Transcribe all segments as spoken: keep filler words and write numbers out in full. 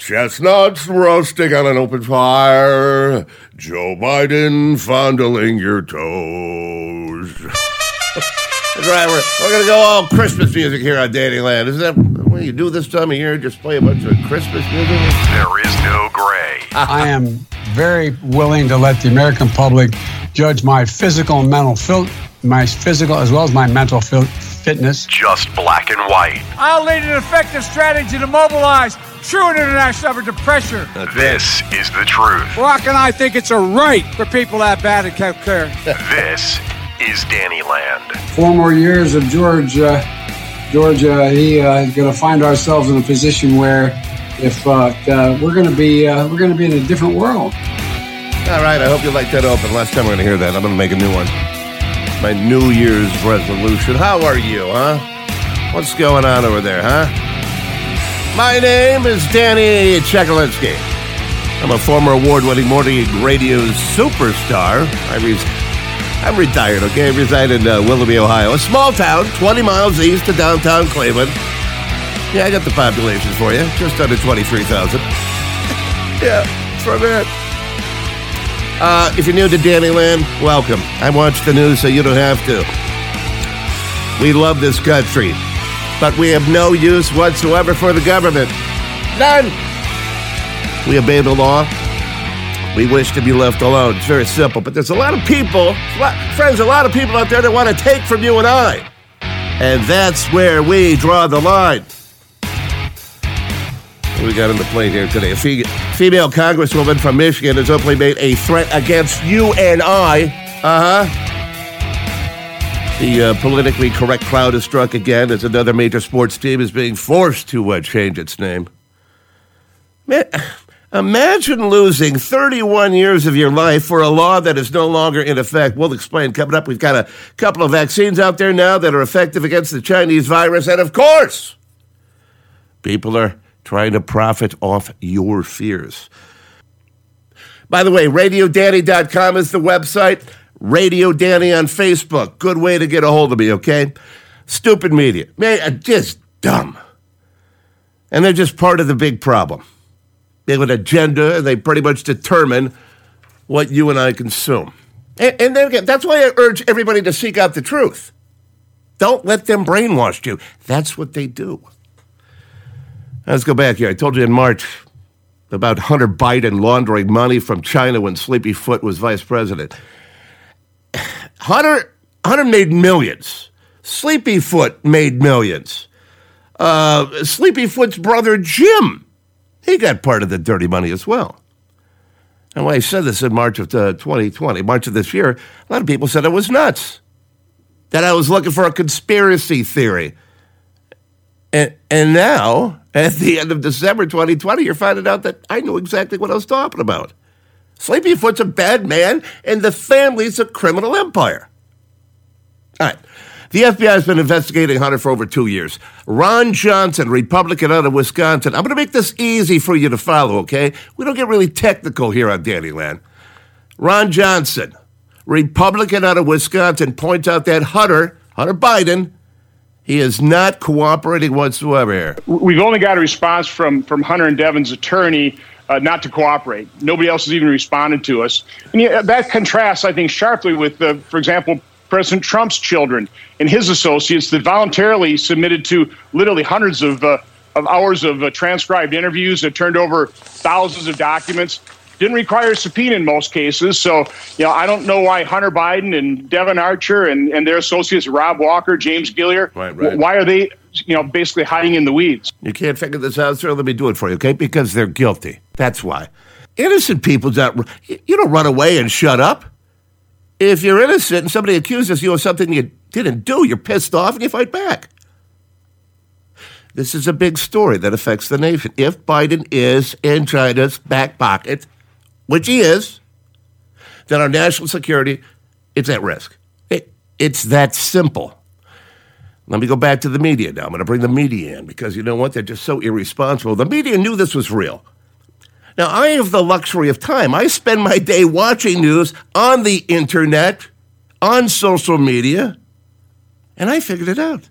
Chestnuts roasting on an open fire. Joe Biden fondling your toes. That's right. We're, we're going to go all Christmas music here on Danny Land. Isn't that what you do this time of year? Just play a bunch of Christmas music? There is no gray. I am very willing to let the American public judge my physical and mental fil- my physical as well as my mental fil- fitness. Just black and white. I'll lead an effective strategy to mobilize true international effort to pressure. This is the truth. Rock and I think it's a right for people that bad at Camp Claire. This is Danny Land. Four more years of George, uh, Georgia, he uh, is going to find ourselves in a position where if uh, uh, we're going to be uh, we're going to be in a different world. All right, I hope you like that open. Last time we're going to hear that. I'm going to make a new one. My New Year's resolution. How are you, huh? What's going on over there, huh? My name is Danny Czekalinski. I'm a former award-winning morning radio superstar. I re- I'm retired, okay? I reside in uh, Willoughby, Ohio, a small town twenty miles east of downtown Cleveland. Yeah, I got the population for you. Just under twenty-three thousand. Yeah, that's where I'm at. Uh, if you're new to Danny Land, welcome. I watch the news so you don't have to. We love this country, but we have no use whatsoever for the government. None. We obey the law. We wish to be left alone. It's very simple, but there's a lot of people, a lot, friends, a lot of people out there that want to take from you and I, and that's where we draw the line. We got on the plane here today. A female congresswoman from Michigan has openly made a threat against you and I. Uh-huh. The uh, politically correct crowd is struck again as another major sports team is being forced to uh, change its name. Man, imagine losing thirty-one years of your life for a law that is no longer in effect. We'll explain coming up. We've got a couple of vaccines out there now that are effective against the Chinese virus. And, of course, people are trying to profit off your fears. By the way, radio daddy dot com is the website. Radio Danny on Facebook. Good way to get a hold of me, okay? Stupid media. Man, just dumb. And they're just part of the big problem. They have an agenda, and they pretty much determine what you and I consume. And, and again, that's why I urge everybody to seek out the truth. Don't let them brainwash you. That's what they do. Let's go back here. I told you in March about Hunter Biden laundering money from China when Sleepy Foot was vice president. Hunter, Hunter made millions. Sleepy Foot made millions. Uh, Sleepy Foot's brother, Jim, he got part of the dirty money as well. And when I said this in March of uh, twenty twenty, March of this year, a lot of people said I was nuts, that I was looking for a conspiracy theory. And, and now, at the end of December twenty twenty, you're finding out that I knew exactly what I was talking about. Sleepy Foot's a bad man, and the family's a criminal empire. All right. The F B I has been investigating Hunter for over two years. Ron Johnson, Republican out of Wisconsin. I'm going to make this easy for you to follow, okay? We don't get really technical here on Danny Land. Ron Johnson, Republican out of Wisconsin, points out that Hunter, Hunter Biden, he is not cooperating whatsoever here. We've only got a response from, from Hunter and Devin's attorney uh, not to cooperate. Nobody else has even responded to us. And yeah, that contrasts, I think, sharply with, uh, for example, President Trump's children and his associates that voluntarily submitted to literally hundreds of, uh, of hours of uh, transcribed interviews that turned over thousands of documents. Didn't require a subpoena in most cases. So, you know, I don't know why Hunter Biden and Devin Archer and, and their associates, Rob Walker, James Gillier, right, right. why are they, you know, basically hiding in the weeds? You can't figure this out, sir. Let me do it for you, okay? Because they're guilty. That's why. Innocent people, don't, you don't run away and shut up. If you're innocent and somebody accuses you of something you didn't do, you're pissed off and you fight back. This is a big story that affects the nation. If Biden is in China's back pocket, which he is, then our national security, it's at risk. It, it's that simple. Let me go back to the media now. I'm going to bring the media in because you know what? They're just so irresponsible. The media knew this was real. Now, I have the luxury of time. I spend my day watching news on the internet, on social media, and I figured it out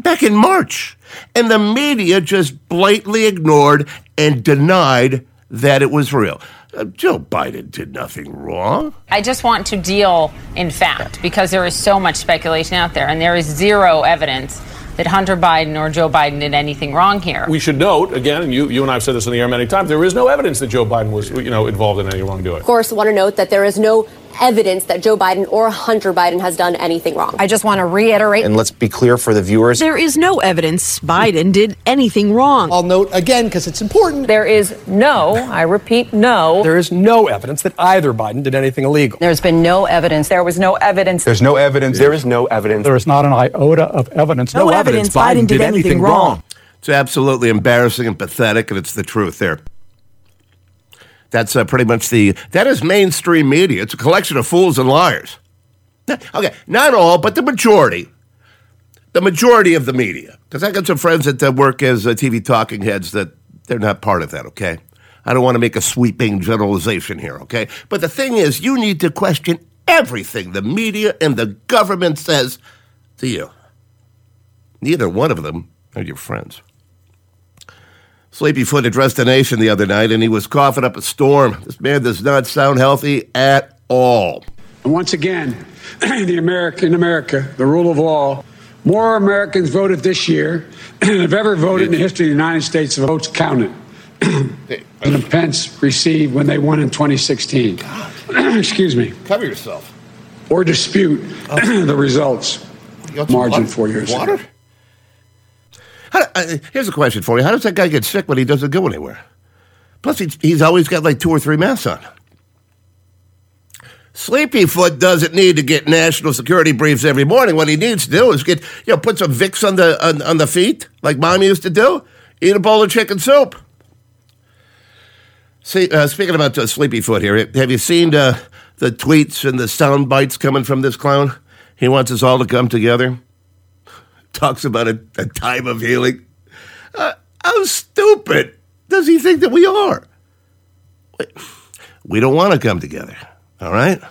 back in March. And the media just blatantly ignored and denied that it was real. Uh, Joe Biden did nothing wrong. I just want to deal in fact, because there is so much speculation out there, and there is zero evidence that Hunter Biden or Joe Biden did anything wrong here. We should note, again, and you, you and I have said this on the air many times, there is no evidence that Joe Biden was, you know, involved in any wrongdoing. Of course, I want to note that there is no evidence that Joe Biden or Hunter Biden has done anything wrong. I just want to reiterate. And let's be clear for the viewers. There is no evidence Biden did anything wrong. I'll note again, because it's important. There is no, I repeat, no. There is no evidence that either Biden did anything illegal. There's been no evidence. There was no evidence. There's no evidence. There is no evidence. There is not an iota of evidence. No, no evidence. evidence Biden, Biden did, did anything, anything wrong. wrong. It's absolutely embarrassing and pathetic, and it's the truth there. That's uh, pretty much the, that is mainstream media. It's a collection of fools and liars. Okay, not all, but the majority. The majority of the media. Because I got some friends that uh, work as uh, T V talking heads that they're not part of that, okay? I don't want to make a sweeping generalization here, okay? But the thing is, you need to question everything the media and the government says to you. Neither one of them are your friends. Sleepy Foot addressed the nation the other night, and he was coughing up a storm. This man does not sound healthy at all. And once again, the America, in America, the rule of law, more Americans voted this year than have ever voted in the history of the United States of votes counted than the Pence received when they won in twenty sixteen. Excuse me. Cover yourself. Or dispute oh. the results. Margin four years ago. How, uh, here's a question for you. How does that guy get sick when he doesn't go anywhere? Plus, he, he's always got like two or three masks on. Sleepy Foot doesn't need to get national security briefs every morning. What he needs to do is get, you know, put some Vicks on the on, on the feet, like Mom used to do. Eat a bowl of chicken soup. See, uh, speaking about uh, Sleepy Foot here, have you seen uh, the tweets and the sound bites coming from this clown? He wants us all to come together. Talks about a, a time of healing. Uh, how stupid does he think that we are? We don't want to come together, all right?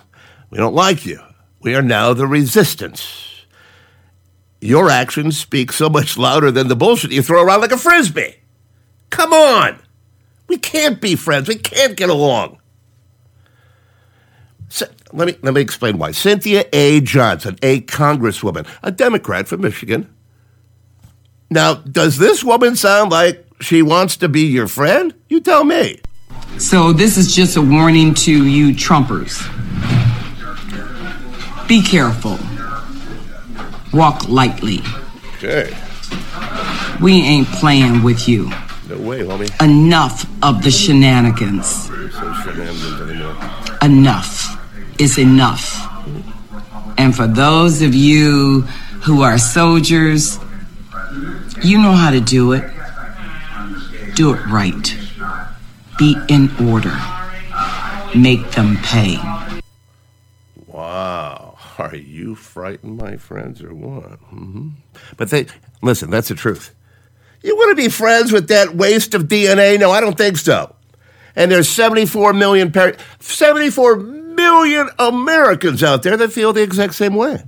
We don't like you. We are now the resistance. Your actions speak so much louder than the bullshit you throw around like a frisbee. Come on. We can't be friends. We can't get along. So, let me let me explain why. Cynthia A. Johnson, a congresswoman, a Democrat from Michigan. Now, does this woman sound like she wants to be your friend? You tell me. So this is just a warning to you Trumpers. Be careful. Walk lightly. Okay. We ain't playing with you. No way, homie. Enough of the shenanigans. So shenanigans anymore. Enough. Is enough. And for those of you who are soldiers, you know how to do it. Do it right. Be in order. Make them pay. Wow. Are you frightened, my friends, or what? Mm-hmm. But they, listen, that's the truth. You want to be friends with that waste of D N A? No, I don't think so. And there's seventy-four million, par- seventy-four million Americans out there that feel the exact same way.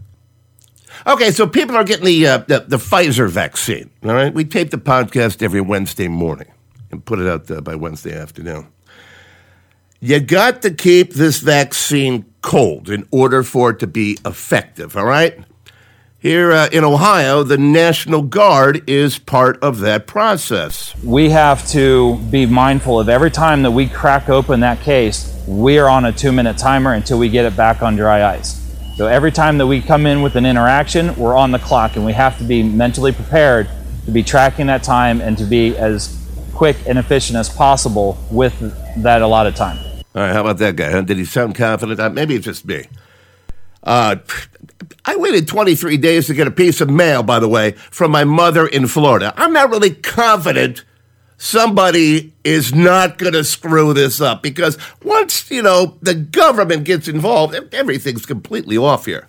Okay, so people are getting the, uh, the, the Pfizer vaccine, all right? We tape the podcast every Wednesday morning and put it out uh, by Wednesday afternoon. You got to keep this vaccine cold in order for it to be effective, all right? Here uh, in Ohio, the National Guard is part of that process. We have to be mindful of every time that we crack open that case, we are on a two-minute timer until we get it back on dry ice. So every time that we come in with an interaction, we're on the clock, and we have to be mentally prepared to be tracking that time and to be as quick and efficient as possible with that allotted time. All right, how about that guy? Huh? Did he sound confident? Uh, maybe it's just me. Uh, I waited twenty-three days to get a piece of mail, by the way, from my mother in Florida. I'm not really confident somebody is not going to screw this up because once, you know, the government gets involved, everything's completely off here.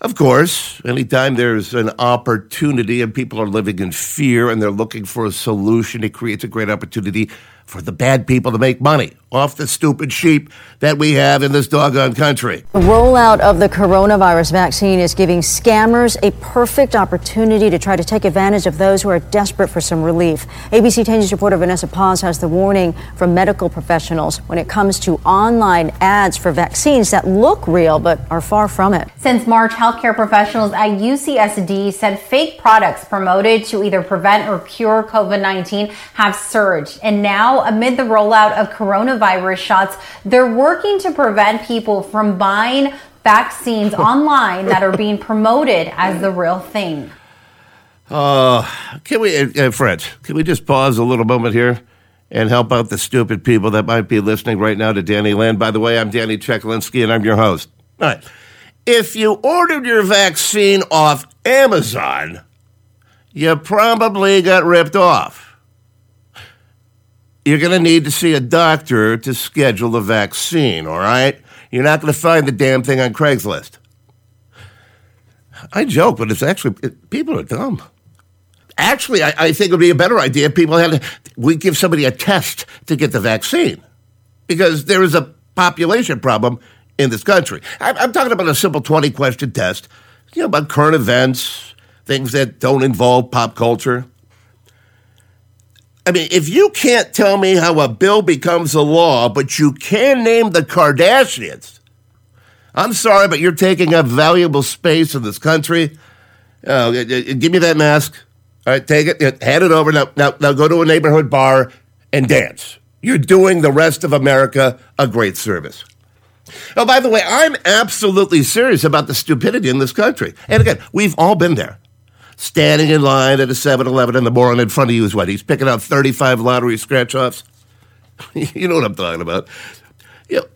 Of course, anytime there's an opportunity and people are living in fear and they're looking for a solution, it creates a great opportunity for the bad people to make money off the stupid sheep that we have in this doggone country. The rollout of the coronavirus vaccine is giving scammers a perfect opportunity to try to take advantage of those who are desperate for some relief. A B C ten News reporter Vanessa Paz has the warning from medical professionals when it comes to online ads for vaccines that look real but are far from it. Since March, healthcare professionals at U C S D said fake products promoted to either prevent or cure COVID nineteen have surged. And now, amid the rollout of coronavirus virus shots, they're working to prevent people from buying vaccines online that are being promoted as the real thing. Uh, can we, uh, French, can we just pause a little moment here and help out the stupid people that might be listening right now to Danny Land? By the way, I'm Danny Czekalinski, and I'm your host. All right. If you ordered your vaccine off Amazon, you probably got ripped off. You're going to need to see a doctor to schedule the vaccine, all right? You're not going to find the damn thing on Craigslist. I joke, but it's actually, it, people are dumb. Actually, I, I think it would be a better idea if people had to, we give somebody a test to get the vaccine, because there is a population problem in this country. I'm, I'm talking about a simple twenty-question test, you know, about current events, things that don't involve pop culture. I mean, if you can't tell me how a bill becomes a law, but you can name the Kardashians, I'm sorry, but you're taking up valuable space in this country. Uh, give me that mask. All right, take it, hand it over. Now, now, now go to a neighborhood bar and dance. You're doing the rest of America a great service. Oh, by the way, I'm absolutely serious about the stupidity in this country. And again, we've all been there. Standing in line at a seven eleven, and the moron in front of you is what? He's picking out thirty-five lottery scratch-offs? You know what I'm talking about. You know,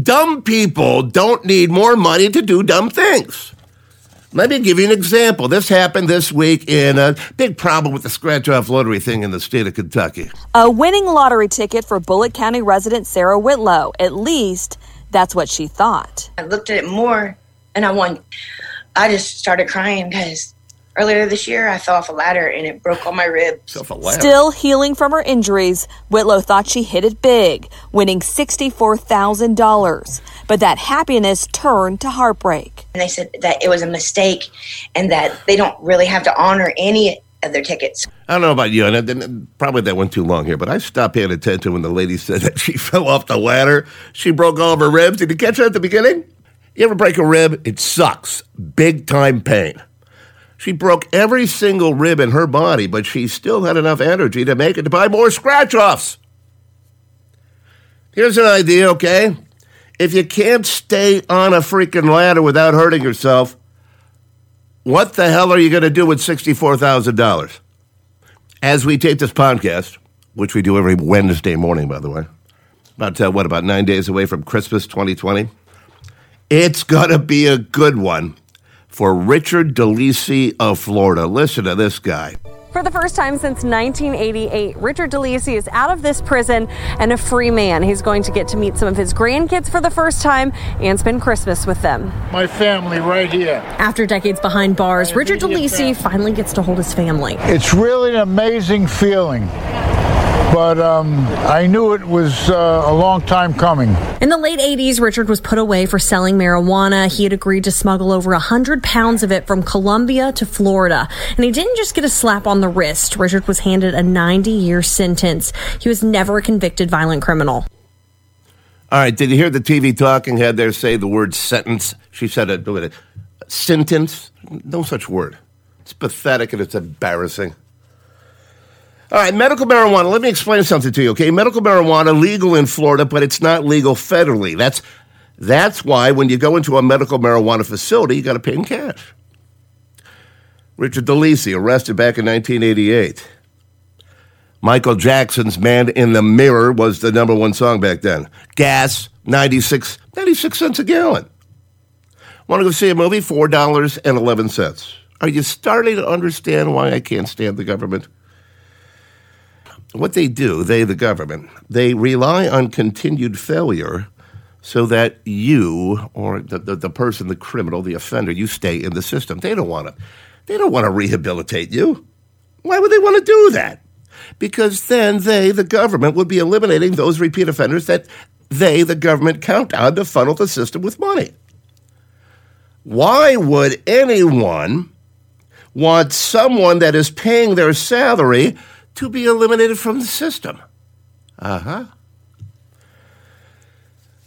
dumb people don't need more money to do dumb things. Let me give you an example. This happened this week in a big problem with the scratch-off lottery thing in the state of Kentucky. A winning lottery ticket for Bullitt County resident Sarah Whitlow. At least that's what she thought. I looked at it more, and I won. I just started crying because earlier this year, I fell off a ladder and it broke all my ribs. Still healing from her injuries, Whitlow thought she hit it big, winning sixty-four thousand dollars. But that happiness turned to heartbreak. And they said that it was a mistake and that they don't really have to honor any of their tickets. I don't know about you, and probably that went too long here, but I stopped paying attention when the lady said that she fell off the ladder. She broke all of her ribs. Did you catch that at the beginning? You ever break a rib? It sucks. Big time pain. She broke every single rib in her body, but she still had enough energy to make it to buy more scratch-offs. Here's an idea, okay? If you can't stay on a freaking ladder without hurting yourself, what the hell are you going to do with sixty-four thousand dollars? As we tape this podcast, which we do every Wednesday morning, by the way, about, uh, what, about nine days away from Christmas twenty twenty? It's going to be a good one. For Richard DeLisi of Florida. Listen to this guy. For the first time since nineteen eighty-eight, Richard DeLisi is out of this prison and a free man. He's going to get to meet some of his grandkids for the first time and spend Christmas with them. My family right here. After decades behind bars, Richard DeLisi finally gets to hold his family. It's really an amazing feeling. But um, I knew it was uh, a long time coming. In the late eighties, Richard was put away for selling marijuana. He had agreed to smuggle over one hundred pounds of it from Colombia to Florida. And he didn't just get a slap on the wrist. Richard was handed a ninety-year sentence. He was never a convicted violent criminal. All right, did you hear the T V talking head there say the word sentence? She said it. Sentence? No such word. It's pathetic and it's embarrassing. All right, medical marijuana, let me explain something to you, okay? Medical marijuana, legal in Florida, but it's not legal federally. That's that's why when you go into a medical marijuana facility, you got to pay in cash. Richard DeLisi, arrested back in nineteen eighty-eight. Michael Jackson's Man in the Mirror was the number one song back then. Gas, ninety-six, ninety-six cents a gallon. Want to go see a movie? four dollars and eleven cents. Are you starting to understand why I can't stand the government? What they do, they, the government, they rely on continued failure so that you or the, the, the person, the criminal, the offender, you stay in the system. They don't want to, they don't want to rehabilitate you. Why would they want to do that? because then they, the government, would be eliminating those repeat offenders that they, the government, count on to funnel the system with money. Why would anyone want someone that is paying their salary to be eliminated from the system? Uh-huh.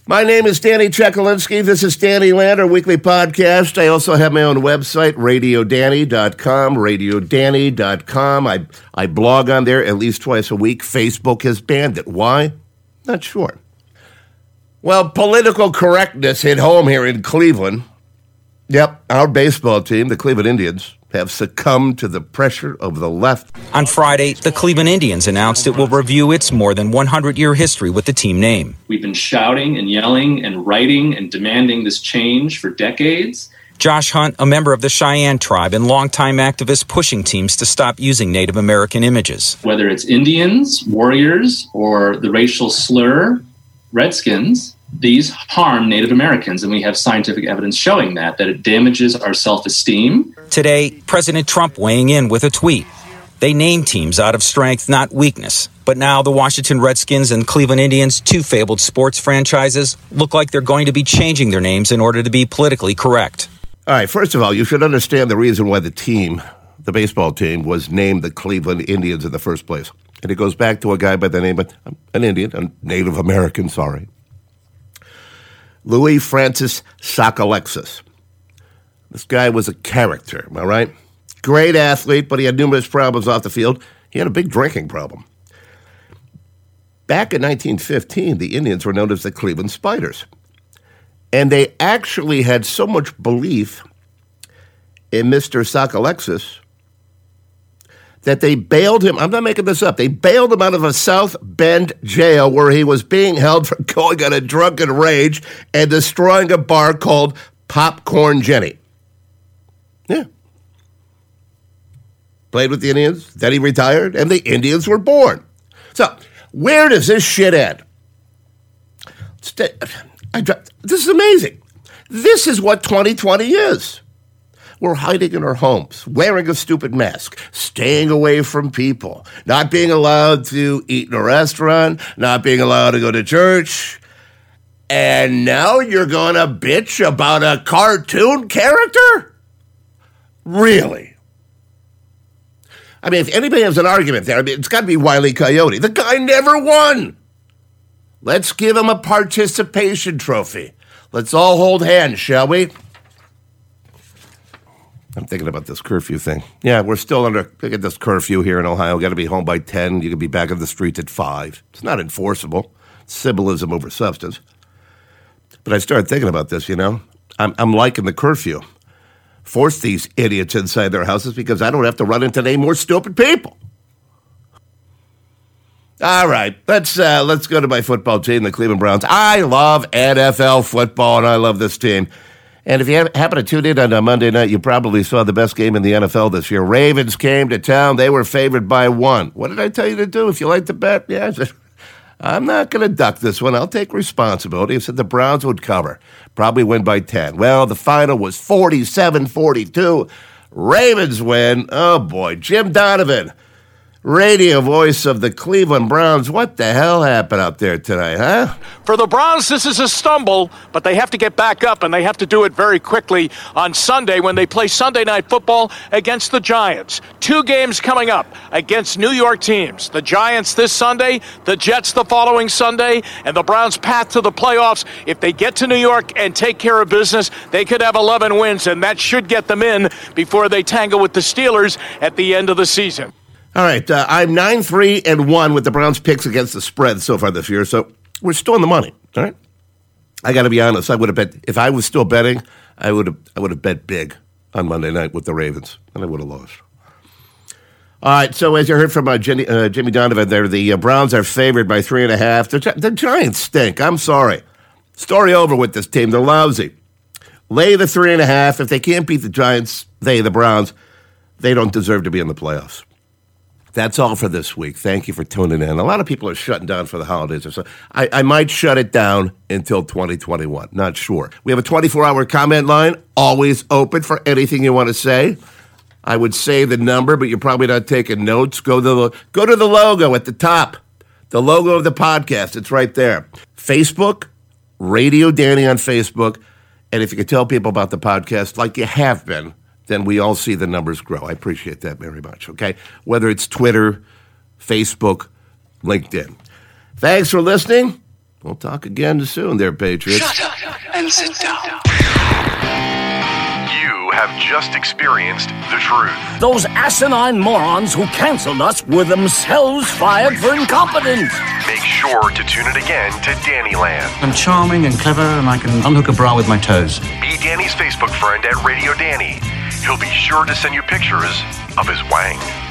My name is Danny Czekalinski. This is Danny Land, our weekly podcast. I also have my own website, radio danny dot com, radio danny dot com. I, I blog on there at least twice a week. Facebook has banned it. Why? Not sure. Well, political correctness hit home here in Cleveland. Yep, our baseball team, the Cleveland Indians, have succumbed to the pressure of the left. On Friday, the Cleveland Indians announced it will review its more than one hundred year history with the team name. We've been shouting and yelling and writing and demanding this change for decades. Josh Hunt, a member of the Cheyenne tribe and longtime activist pushing teams to stop using Native American images. Whether it's Indians, warriors, or the racial slur, Redskins, these harm Native Americans, and we have scientific evidence showing that, that it damages our self-esteem. Today, President Trump weighing in with a tweet. They name teams out of strength, not weakness. But now the Washington Redskins and Cleveland Indians, two fabled sports franchises, look like they're going to be changing their names in order to be politically correct. All right, first of all, you should understand the reason why the team, the baseball team, was named the Cleveland Indians in the first place. And it goes back to a guy by the name of an Indian, a Native American, sorry. Louis Francis Sockalexis. This guy was a character, am I right? Great athlete, but he had numerous problems off the field. He had a big drinking problem. Back in nineteen fifteen, the Indians were known as the Cleveland Spiders. And they actually had so much belief in Mister Sockalexis that they bailed him, I'm not making this up, they bailed him out of a South Bend jail where he was being held for going on a drunken rage and destroying a bar called Popcorn Jenny. Yeah. Played with the Indians, then he retired, and the Indians were born. So, where does this shit end? This is amazing. This is what twenty twenty is. We're hiding in our homes, wearing a stupid mask, staying away from people, not being allowed to eat in a restaurant, not being allowed to go to church. And now you're going to bitch about a cartoon character? Really? I mean, if anybody has an argument there, I mean, it's got to be Wile E. Coyote. The guy never won. Let's give him a participation trophy. Let's all hold hands, shall we? I'm thinking about this curfew thing. Yeah, we're still under, look at this curfew here in Ohio. Got to be home by ten. You can be back on the streets at five. It's not enforceable. It's symbolism over substance. But I started thinking about this, you know. I'm, I'm liking the curfew. Force these idiots inside their houses because I don't have to run into any more stupid people. All right, let's, uh, let's go to my football team, the Cleveland Browns. I love N F L football, and I love this team. And if you happen to tune in on a Monday night, you probably saw the best game in the N F L this year. Ravens came to town. They were favored by one. What did I tell you to do? If you like to bet, yeah. I'm not going to duck this one. I'll take responsibility. I said the Browns would cover, probably win by ten. Well, the final was forty-seven forty-two. Ravens win. Oh, boy. Jim Donovan, radio voice of the Cleveland Browns. What the hell happened out there tonight, huh? For the Browns, this is a stumble, but they have to get back up, and they have to do it very quickly on Sunday when they play Sunday Night Football against the Giants. Two games coming up against New York teams. The Giants this Sunday, the Jets the following Sunday, and the Browns' path to the playoffs. If they get to New York and take care of business, they could have eleven wins, and that should get them in before they tangle with the Steelers at the end of the season. All right, uh, I'm nine three and one with the Browns' picks against the spread so far this year, so we're still in the money, all right? I got to be honest, I would have bet, if I was still betting, I would have I would have bet big on Monday night with the Ravens, and I would have lost. All right, so as you heard from uh, Jenny, uh, Jimmy Donovan there, the uh, Browns are favored by three and a half. The, the Giants stink, I'm sorry. Story over with this team, they're lousy. Lay the three and a half. If they can't beat the Giants, they, the Browns, they don't deserve to be in the playoffs. That's all for this week. Thank you for tuning in. A lot of people are shutting down for the holidays or so. I, I might shut it down until twenty twenty-one. Not sure. We have a twenty-four hour comment line, always open for anything you want to say. I would say the number, but you're probably not taking notes. Go to the, go to the logo at the top, the logo of the podcast. It's right there. Facebook, Radio Danny on Facebook. And if you could tell people about the podcast like you have been, then we all see the numbers grow. I appreciate that very much, okay? Whether it's Twitter, Facebook, LinkedIn. Thanks for listening. We'll talk again soon there, Patriots. Shut up and sit down. You have just experienced the truth. Those asinine morons who canceled us were themselves fired for incompetence. Make sure to tune it again to Dannyland. I'm charming and clever, and I can unhook a bra with my toes. Be Danny's Facebook friend at Radio Danny. He'll be sure to send you pictures of his wang.